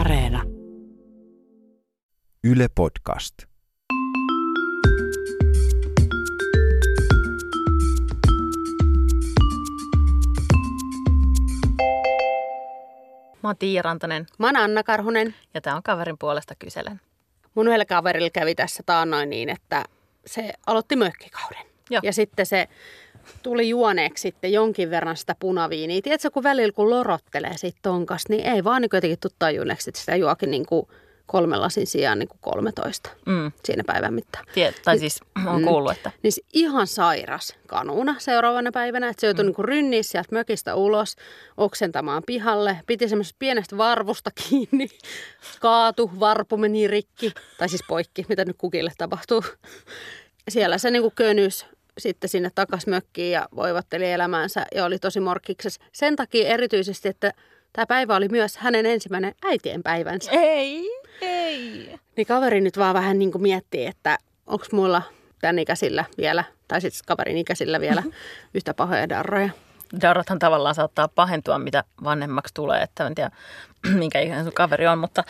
Areena. Yle Podcast. Mä oon Tiia Rantanen. Mä oon Anna Karhunen. Ja tää on Kaverin puolesta kyselen. Mun yhdellä kaverilla kävi tässä taannoin niin, että se aloitti mökkikauden. Joo. Ja sitten se tuli juoneeksi sitten jonkin verran sitä punaviiniä. Tiedätkö, kun välillä kun lorottelee siitä tonkasta, niin ei vaan niin jotenkin tule tajuneeksi, että sitä juokin niin kuin 3 lasin sijaan niin kuin 13 siinä päivän mittaan. Tai siis on kuullut, että... Niin ihan sairas kanuna seuraavana päivänä, että se joutui niin kuin rynniä sieltä mökistä ulos, oksentamaan pihalle, piti semmoisesta pienestä varvusta kiinni, kaatu, varpu meni rikki, tai siis poikki, mitä nyt kukille tapahtuu. Siellä se niin kuin könys sitten sinne takas mökkiin ja voivatteli elämäänsä ja oli tosi morkkiksessa. Sen takia erityisesti, että tämä päivä oli myös hänen ensimmäinen äitienpäivänsä. Ei. Niin kaveri nyt vaan vähän niin kuin miettii, että onko mulla tämän ikäisillä vielä, tai sitten kaverin ikäisillä vielä yhtä pahoja darroja. Darrothan tavallaan saattaa pahentua, mitä vanhemmaksi tulee, että en tiedä minkä ikäinen sun kaveri on, mutta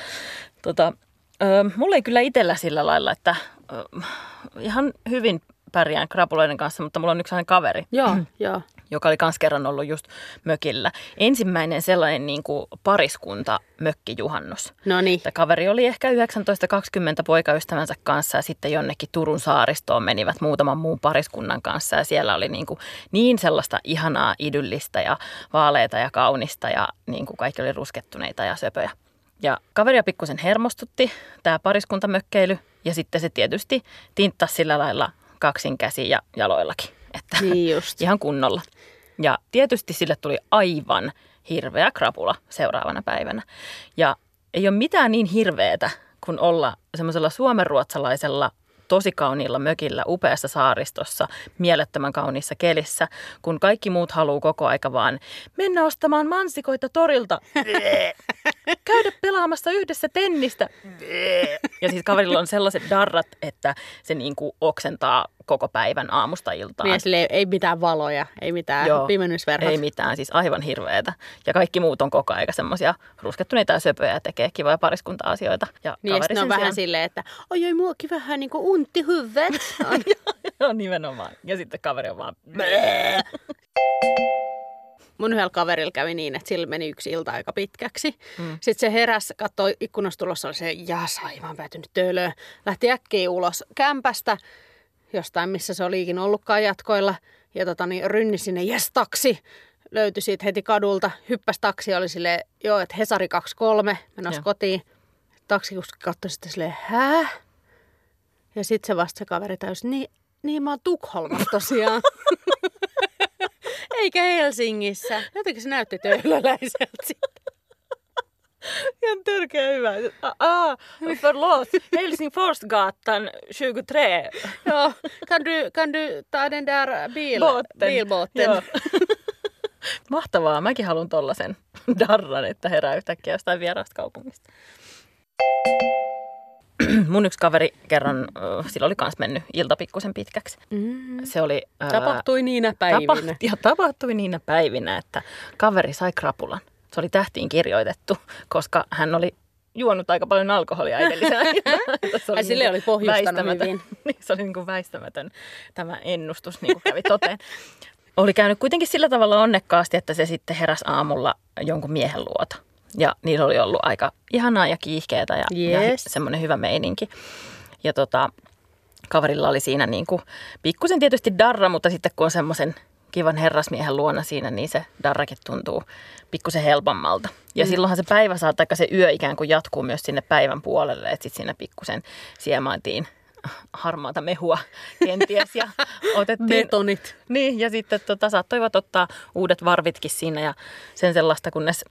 mulla ei kyllä itsellä sillä lailla, että ihan hyvin pärjään krapuloiden kanssa, mutta mulla on yksi sellainen kaveri, joka oli kans kerran ollut just mökillä. Ensimmäinen sellainen niin kuin pariskunta mökkijuhannus. Noniin. Tämä kaveri oli ehkä 19-20 poikaystävänsä kanssa ja sitten jonnekin Turun saaristoon menivät muutaman muun pariskunnan kanssa. Ja siellä oli niin sellaista ihanaa idyllistä ja vaaleita ja kaunista ja niin kuin kaikki oli ruskettuneita ja söpöjä. Ja kaveria pikkusen hermostutti tämä pariskuntamökkeily ja sitten se tietysti tinttasi sillä lailla kaksin käsin ja jaloillakin, että niin ihan kunnolla. Ja tietysti sille tuli aivan hirveä krapula seuraavana päivänä. Ja ei ole mitään niin hirveätä kuin olla semmoisella suomenruotsalaisella tosi kauniilla mökillä, upeassa saaristossa, mielettömän kauniissa kelissä, kun kaikki muut haluaa koko aika vaan mennä ostamaan mansikoita torilta, käydä pelaamassa yhdessä tennistä. Ja siis kaverilla on sellaiset darrat, että se niinku oksentaa koko päivän aamusta iltaan. Ei mitään valoja, ei mitään pimennysverhot. Ei mitään, siis aivan hirveätä. Ja kaikki muut on koko aika semmoisia ruskettuneita ja söpöjä ja tekee kivoja pariskunta-asioita. Ja niin, kaveri on vähän silleen, että oi muokin vähän niin kuin untti hyvät. Joo, nimenomaan. Ja sitten kaveri on vaan... Mun yhdellä kaverilla kävi niin, että sillä meni yksi ilta aika pitkäksi. Sitten se heräsi, katsoi ikkunasta tulossa, oli se, jas, aivan päätynyt töölöön. Lähti äkkiä ulos kämpästä, jostain missä se olikin ollutkaan jatkoilla. Ja rynni sinne, jes, taksi. Löytyi siitä heti kadulta. Hyppäsi taksi, oli silleen, että Hesari 23, menossa kotiin. Taksikuski katsoi sitten silleen, hää? Ja sitten se vasta se kaveri täysi, niin mä oon Tukholmassa tosiaan. Eikä Helsingissä. Jotenkin se näytti töölöläiseltä sitten. Ihan törkeä hyvä. Förlåt. Helsingforsgatan 23. Joo. Kan du ta den där bilbåten? Mahtavaa. Mäkin haluan tollasen darran, että herää yhtäkkiä jostain vierasta kaupungista. Mun yksi kaveri kerran, sillä oli kans mennyt ilta pikkusen pitkäksi. Se oli, tapahtui niinä päivinä. Tapahtui niinä päivinä, että kaveri sai krapulan. Se oli tähtiin kirjoitettu, koska hän oli juonut aika paljon alkoholia edellisellä. Sille oli pohjustanut hyvin. Se oli niin kuin väistämätön tämä ennustus, niin kuin kävi toteen. Oli käynyt kuitenkin sillä tavalla onnekkaasti, että se sitten heräsi aamulla jonkun miehen luota. Ja niillä oli ollut aika ihanaa ja kiihkeätä ja semmoinen hyvä meininki. Ja kaverilla oli siinä niin kuin pikkusen tietysti darra, mutta sitten kun on semmoisen kivan herrasmiehen luona siinä, niin se darrakin tuntuu pikkusen helpommalta. Ja silloinhan se päivä saattaa, tai se yö ikään kuin jatkuu myös sinne päivän puolelle, että sitten siinä pikkusen siemaantiin harmaata mehua kenties ja otettiin... Betonit. Niin, ja sitten saattoivat ottaa uudet varvitkin siinä ja sen sellaista, kunnes...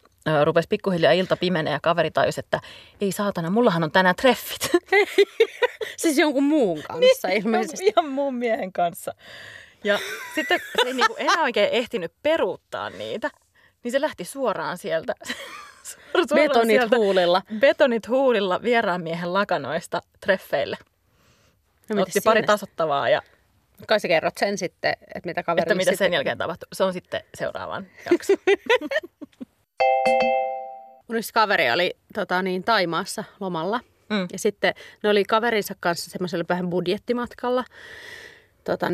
Rupesi pikkuhiljaa ilta pimenee ja kaveri tajusi, että ei saatana, mullahan on tänään treffit. Siis jonkun muun kanssa niin, ilmeisesti. Ihan muun miehen kanssa. Ja sitten se ei enää oikein ehtinyt peruuttaa niitä, niin se lähti suoraan sieltä. Betonit huulilla vieraan miehen lakanoista treffeille. No, otti pari tasottavaa ja... Kai sä kerrot sen sitten, että mitä kaverille että mitä sen sitten... jälkeen tapahtui. Se on sitten seuraavaan jaksoon. Mun yksi kaveri oli Thaimaassa lomalla. Ja sitten ne oli kaverinsa kanssa semmoisella vähän budjettimatkalla,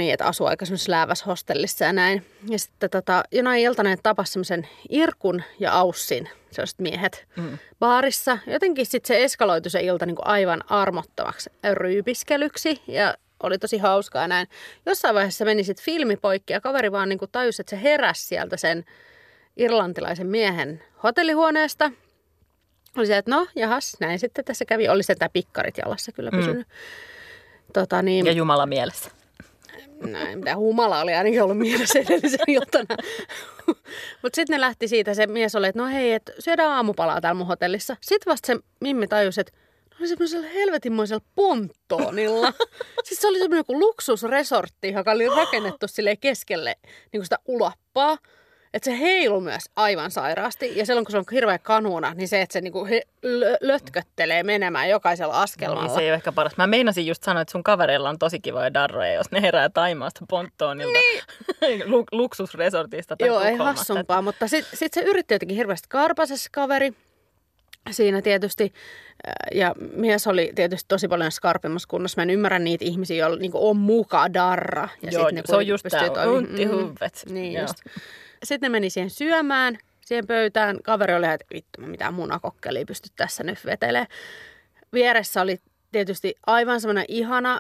että asui aika semmoisessa lääväshostellissa ja näin. Ja sitten jonain iltana tapasi semmoisen Irkun ja Aussin, sellaiset miehet, baarissa. Jotenkin sitten se eskaloitu se ilta niin kuin aivan armottomaksi ryypiskelyksi ja oli tosi hauskaa näin. Jossain vaiheessa meni sitten filmi poikki ja kaveri vaan niin kuin tajusi, että se heräsi sieltä sen irlantilaisen miehen hotellihuoneesta. Oli se, että no, jahas, näin sitten tässä kävi. Oli se tämä pikkarit jalassa kyllä pysynyt. Ja Jumala mielessä. Näin, mitä humala oli ainakin ollut mielessä edellisen iltana. Mutta sitten ne lähti siitä, se mies oli, että no hei, et syödään aamupalaa täällä mun hotellissa. Sitten vasta se Mimmi tajusi, että ne oli semmoisella helvetinmoisella pontoonilla. Siis se oli semmoinen joku luksusresortti, joka oli rakennettu silleen keskelle niin kuin sitä ulappaa. Että se heilu myös aivan sairaasti. Ja silloin, kun se on hirveä kanuna, niin se, että se niinku lötköttelee menemään jokaisella askelmalla. No, se ei ole ehkä paras. Mä meinasin just sanoa, että sun kavereilla on tosi kivoja darroja, jos ne herää Taimaasta pontoonilta luksusresortista tai Tukholmasta. Joo, ei hassumpaa. Mutta sit se yritti jotenkin hirveästi karpasessa kaveri. Siinä tietysti, ja mies oli tietysti tosi paljon skarpimmassa kunnossa. Mä en ymmärrä niitä ihmisiä, joilla niinku on muka darra. Ja joo, ne, se on just tää unttihuvet. Niin just. Sitten ne meni siihen syömään, siihen pöytään. Kaveri oli, että vittu, mitään munakokkelia pysty tässä nyt vetelemään. Vieressä oli tietysti aivan semmoinen ihana,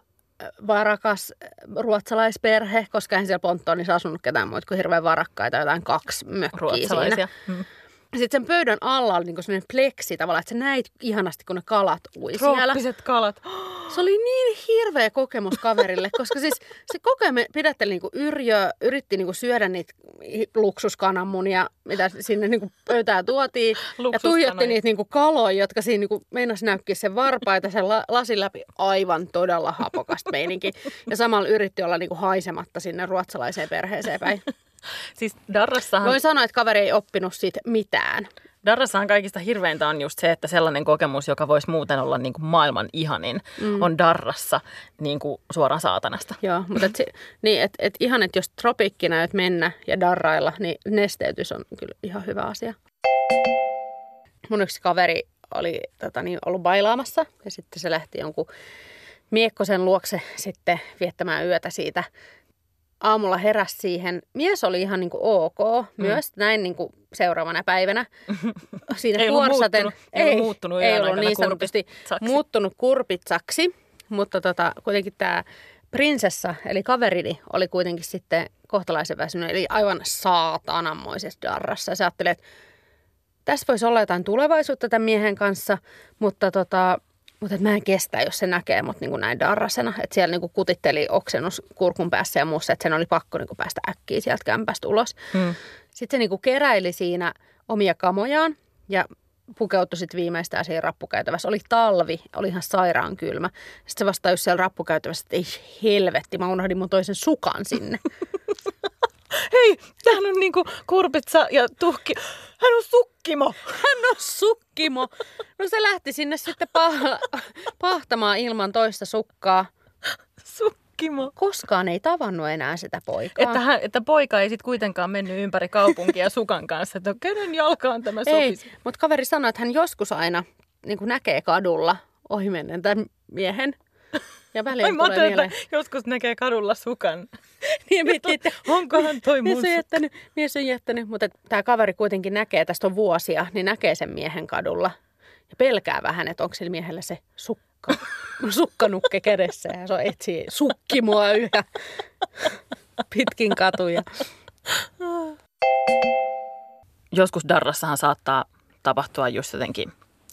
varakas ruotsalaisperhe, koska eihän siellä ponttoonissa asunut ketään muuta kuin hirveän varakkaita, jotain kaksi mökkiä siinä. Sitten sen pöydän alla oli niinku semmoinen pleksi tavallaan, että sä näit ihanasti, kun ne kalat ui siellä. Trooppiset kalat. Se oli niin hirveä kokemus kaverille, koska siis se kokeme pidätteli niinku yrjöä, yritti niinku syödä niitä luksuskananmunia, mitä sinne niinku pöytään tuotiin. Ja tuijotti niitä niinku kaloja, jotka siinä niinku meinasi näykkiä sen varpaita sen lasin läpi. Aivan todella hapokasta meininki. Ja samalla yritti olla niinku haisematta sinne ruotsalaiseen perheeseen päin. Siis darrassahan... Voin sanoa, että kaveri ei oppinut siitä mitään. Darrassahan kaikista hirveintä on just se, että sellainen kokemus, joka voisi muuten olla niin kuin maailman ihanin, on darrassa niin kuin suoraan saatanasta. Joo, mutta et ihan, että jos tropiikkinäyt mennä ja darrailla, niin nesteytys on kyllä ihan hyvä asia. Mun yksi kaveri oli ollut bailaamassa ja sitten se lähti jonkun miekkosen luokse sitten viettämään yötä siitä. Aamulla heräsi siihen. Mies oli ihan niin kuin ok myös, näin niin kuin seuraavana päivänä. Siinä ei tuorsaten ollut ei ollut niin sanotusti muuttunut kurpitsaksi, mutta kuitenkin tämä prinsessa, eli kaverini, oli kuitenkin sitten kohtalaisen väsynyt, eli aivan saatananmoisessa darrassa. Se ajatteli, että tässä voisi olla jotain tulevaisuutta tämän miehen kanssa, mutta mä en kestä, jos se näkee mut niin kuin näin darrasena. Että siellä niin kuin kutitteli oksennus kurkun päässä ja muussa, että sen oli pakko niin kuin päästä äkkiä sieltä kämpästä ulos. Sitten se niin kuin keräili siinä omia kamojaan ja pukeutui sitten viimeistään siihen rappukäytävässä. Oli talvi, oli ihan sairaan kylmä. Sitten se vasta just siellä rappukäytävässä, että ei helvetti, mä unohdin mun toisen sukan sinne. Hei, tämähän on niinku kurpitsa ja tuhki. Hän on sukkimo. No se lähti sinne sitten pahtamaan ilman toista sukkaa. Sukkimo. Koskaan ei tavannut enää sitä poikaa. Että poika ei sitten kuitenkaan mennyt ympäri kaupunkia sukan kanssa. Että kenen jalkaan tämä sopisi? Ei, mutta kaveri sanoi, että hän joskus aina niin näkee kadulla ohimennen tämän miehen. Ja väliin tulee mieleen. Joskus näkee kadulla sukan. Niin miettii, onkohan toi mun sukka? Mies on jättänyt, mutta tämä kaveri kuitenkin näkee, tästä on vuosia, niin näkee sen miehen kadulla. Ja pelkää vähän, että onko sillä miehellä se sukkanukke kädessä ja se on etsii sukkimoa yhä pitkin katuja. Joskus darrassahan saattaa tapahtua just jotenkin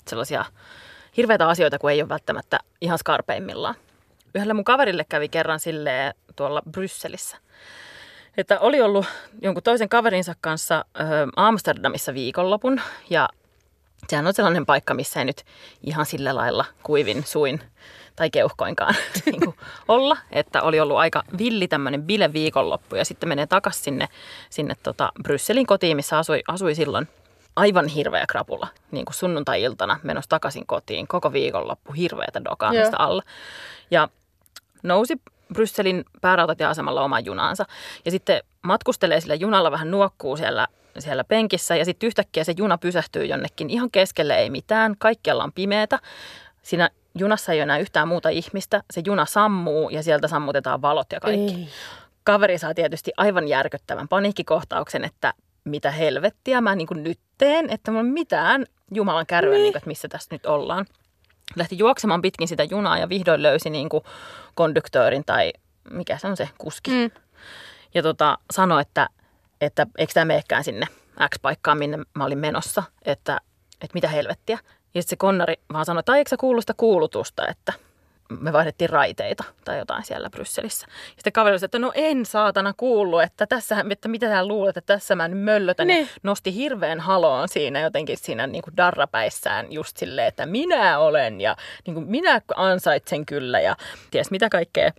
sellaisia... hirveitä asioita, kun ei ole välttämättä ihan skarpeimmillaan. Yhdellä mun kaverille kävi kerran silleen tuolla Brysselissä. Että oli ollut jonkun toisen kaverinsa kanssa Amsterdamissa viikonlopun. Ja sehän on sellainen paikka, missä ei nyt ihan sillä lailla kuivin, suin tai keuhkoinkaan niin olla. Että oli ollut aika villi tämmöinen bileviikonloppu. Ja sitten menee takaisin sinne Brysselin kotiin, missä asui silloin. Aivan hirveä krapula, niin kuin sunnuntai-iltana menossa takaisin kotiin, koko viikonloppu hirveätä dokaamista alla. Ja nousi Brysselin päärautatieasemalla oman junaansa ja sitten matkustelee sillä junalla vähän nuokkuu siellä siellä penkissä ja sitten yhtäkkiä se juna pysähtyy jonnekin. Ihan keskelle ei mitään, kaikkialla on pimeätä. Siinä junassa ei ole enää yhtään muuta ihmistä. Se juna sammuu ja sieltä sammutetaan valot ja kaikki. Ei. Kaveri saa tietysti aivan järkyttävän paniikkikohtauksen, että mitä helvettiä mä niin kuin nyt teen, että mulla on mitään jumalan kärryä, niin kuin, että missä tässä nyt ollaan. Lähti juoksemaan pitkin sitä junaa ja vihdoin löysi niin kuin konduktöörin tai mikä se on se kuski. Mm. Ja sanoi, että eikö tämä meekään sinne X-paikkaan, minne mä olin menossa, että mitä helvettiä. Ja sitten se konnari vaan sanoi, tai eikö sä kuulu sitä kuulutusta, että me vaihdettiin raiteita tai jotain siellä Brysselissä. Ja sitten kaveri sanoi, että no en saatana kuullut, että mitä sä luulet, että tässä mä nyt möllötän. Ne. Ja nosti hirveän haloon siinä jotenkin siinä niin kuin darrapäissään just silleen, että minä olen ja niin kuin minä ansaitsen kyllä ja ties mitä kaikkea.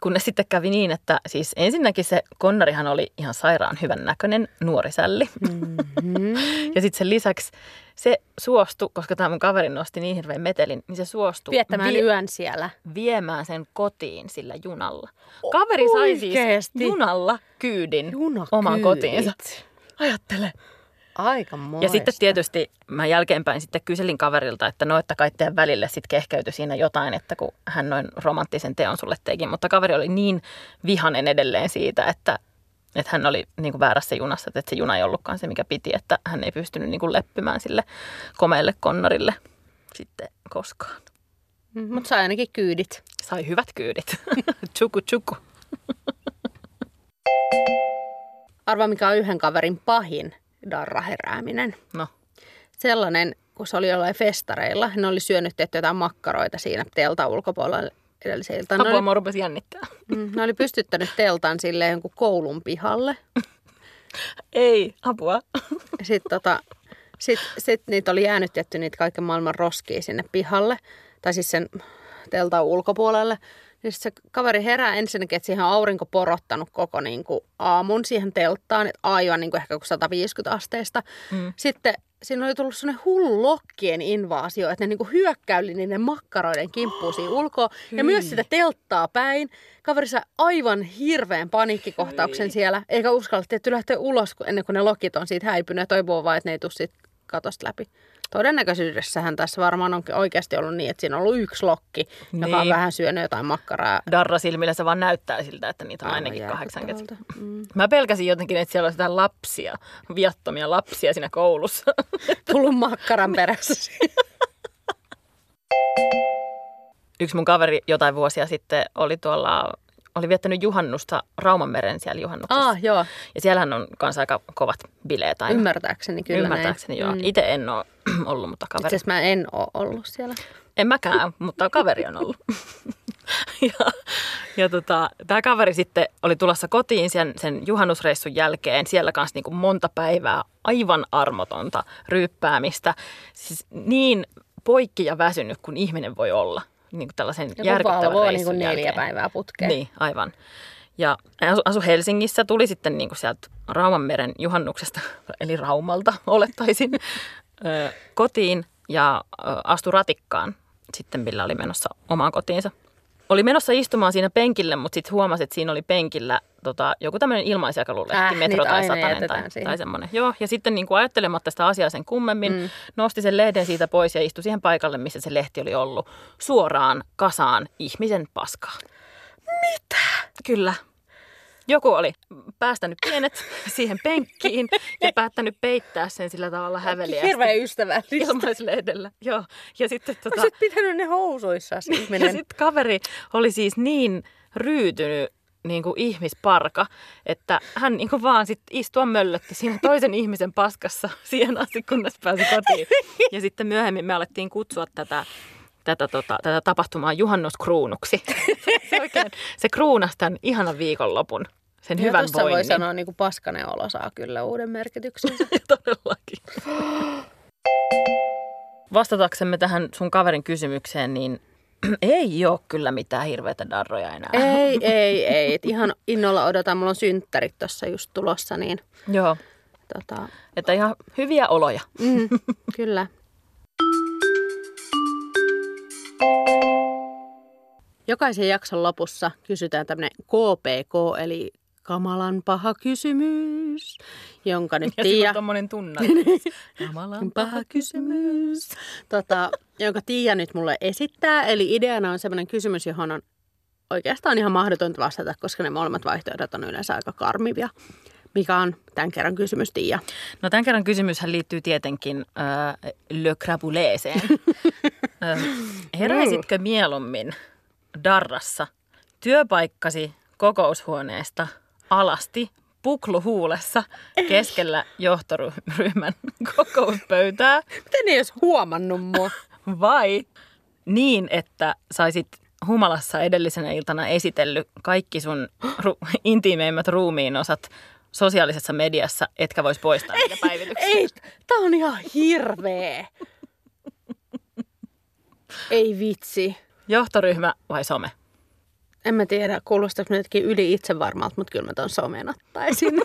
Kunnes sitten kävi niin, että siis ensinnäkin se konnarihan oli ihan sairaan hyvän näköinen nuorisälli. Mm-hmm. Ja sitten sen lisäksi se suostui, koska tämä mun kaveri nosti niin hirveän metelin, niin se suostui viettämään yön siellä. Viemään sen kotiin sillä junalla. Kaveri sai siis junalla kyydin oman kotiinsa. Ajattele. Aika moista. Ja sitten tietysti mä jälkeenpäin sitten kyselin kaverilta, että no, että kai teidän välille sitten kehkeytyi siinä jotain, että kun hän noin romanttisen teon sulle teki. Mutta kaveri oli niin vihainen edelleen siitä, että hän oli niin kuin väärässä junassa, että se juna ei ollutkaan se, mikä piti, että hän ei pystynyt niin kuin leppymään sille komeelle konnarille sitten koskaan. Mm-hmm. Mutta sai ainakin kyydit. Sai hyvät kyydit. Tsuku tsuku. Arvaa, mikä on yhden kaverin pahin darraherääminen. No. Sellainen, kun se oli jollain festareilla, ne oli syönyt tehty jotain makkaroita siinä teltan ulkopuolella edellisen iltaan. Apua, mä rupesin jännittää. Ne oli pystyttänyt teltan silleen jonkun koulun pihalle. Ei, apua. Sitten sit niitä oli jäänytetty niitä kaiken maailman roskia sinne pihalle, tai siis sen teltan ulkopuolelle. Niin se kaveri herää ensinnäkin, että siihen on aurinko porottanut koko niin kuin aamun siihen telttaan, että aivan niin kuin ehkä 150 asteesta. Mm. Sitten siinä oli tullut sellainen hullu lokkien invaasio, että ne niin kuin hyökkäyli niiden makkaroiden kimppuun siinä ulkoa. Ja myös sitä telttaa päin. Kaveri sai aivan hirveän paniikkikohtauksen siellä, eikä uskallettu lähteä ulos ennen kuin ne lokit on siitä häipynyt ja toivoo vaan, että ne ei tule siitä katosta läpi. Todennäköisyydessähän tässä varmaan onkin oikeasti ollut niin, että siinä on ollut yksi lokki, niin, joka on vähän syönyt jotain makkaraa. Darrasilmillä se vaan näyttää siltä, että niitä on ainakin 80. Mm. Mä pelkäsin jotenkin, että siellä on jotain lapsia, viattomia lapsia siinä koulussa. Tullut makkaran perässä. Yksi mun kaveri jotain vuosia sitten oli viettänyt juhannusta Rauman meren siellä juhannuksessa. Ah, joo. Ja siellähän on kanssa aika kovat bileet aina. Ymmärtääkseni kyllä. Ymmärtääkseni, joo. Mm. Itse en ole ollut, mutta kaveri. Itse asiassa mä en ole ollut siellä. En mäkään, mutta kaveri on ollut. Tämä kaveri sitten oli tulossa kotiin sen juhannusreissun jälkeen. Siellä kanssa niinku monta päivää aivan armotonta ryyppäämistä. Siis niin poikki ja väsynyt kuin ihminen voi olla. Niin kuin tällaisen järkyttävän reissun niin 4 päivää putkeen. Niin, aivan. Ja asui Helsingissä, tuli sitten niin kuin sieltä Raumanmeren juhannuksesta, eli Raumalta olettaisin, kotiin ja astui ratikkaan sitten, millä oli menossa omaan kotiinsa. Oli menossa istumaan siinä penkille, mutta sitten huomasi, että siinä oli penkillä joku tämmöinen ilmaisjakelulehti, Metro tai Satanen tai semmoinen. Joo, ja sitten niin kuin ajattelematta sitä asiaa sen kummemmin, nosti sen lehden siitä pois ja istui siihen paikalle, missä se lehti oli ollut, suoraan kasaan ihmisen paskaan. Mitä? Kyllä. Joku oli päästänyt pienet siihen penkkiin ja päättänyt peittää sen sillä tavalla häveliästi. Hirveän ystävällistä. Ilmaislehdellä, joo. Ja sitten olisit pitänyt ne housuissaan ihminen. Ja sitten kaveri oli siis niin ryytynyt niin kuin ihmisparka, että hän niin kuin vaan sit istua möllötti siinä toisen ihmisen paskassa siihen asti, kunnes pääsi kotiin. Ja sitten myöhemmin me alettiin kutsua tätä tapahtumaa juhannuskruunuksi. Se kruunasi tämän ihanan viikonlopun, sen hyvän voinnin. Tuossa voi sanoa, niin kuin paskanen olo saa kyllä uuden merkityksensä. Todellakin. Vastataksemme tähän sun kaverin kysymykseen, niin ei ole kyllä mitään hirveätä darroja enää. Ei. Et ihan innolla odotan, mulla on synttärit tuossa just tulossa. Niin. Joo, että ihan hyviä oloja. Kyllä. Jokaisen jakson lopussa kysytään tämmöinen KPK, eli Kamalan paha kysymys, jonka nyt Tiia... Ja on tommonen tunna. Kamalan paha kysymys. Jonka Tiia nyt mulle esittää. Eli ideana on semmoinen kysymys, johon on oikeastaan ihan mahdotonta vastata, koska ne molemmat vaihtoehdot on yleensä aika karmivia. Mikä on tämän kerran kysymys, Tiia? No tämän kerran kysymyshän liittyy tietenkin le crapuleeseen. Heräisitkö mieluummin darrassa työpaikkasi kokoushuoneesta alasti pukluhuulessa keskellä johtoryhmän kokouspöytää? Miten ei olisi huomannut mua? Vai niin, että saisit humalassa edellisenä iltana esitellyt kaikki sun intiimeimmät ruumiinosat sosiaalisessa mediassa, etkä voisi poistaa niitä päivityksiä? Ei, tää on ihan hirveä. Ei vitsi. Johtoryhmä vai some? En mä tiedä, kuulostaisi minäkin yli itsevarmalta, mutta kyllä mä ton someen ottaisin.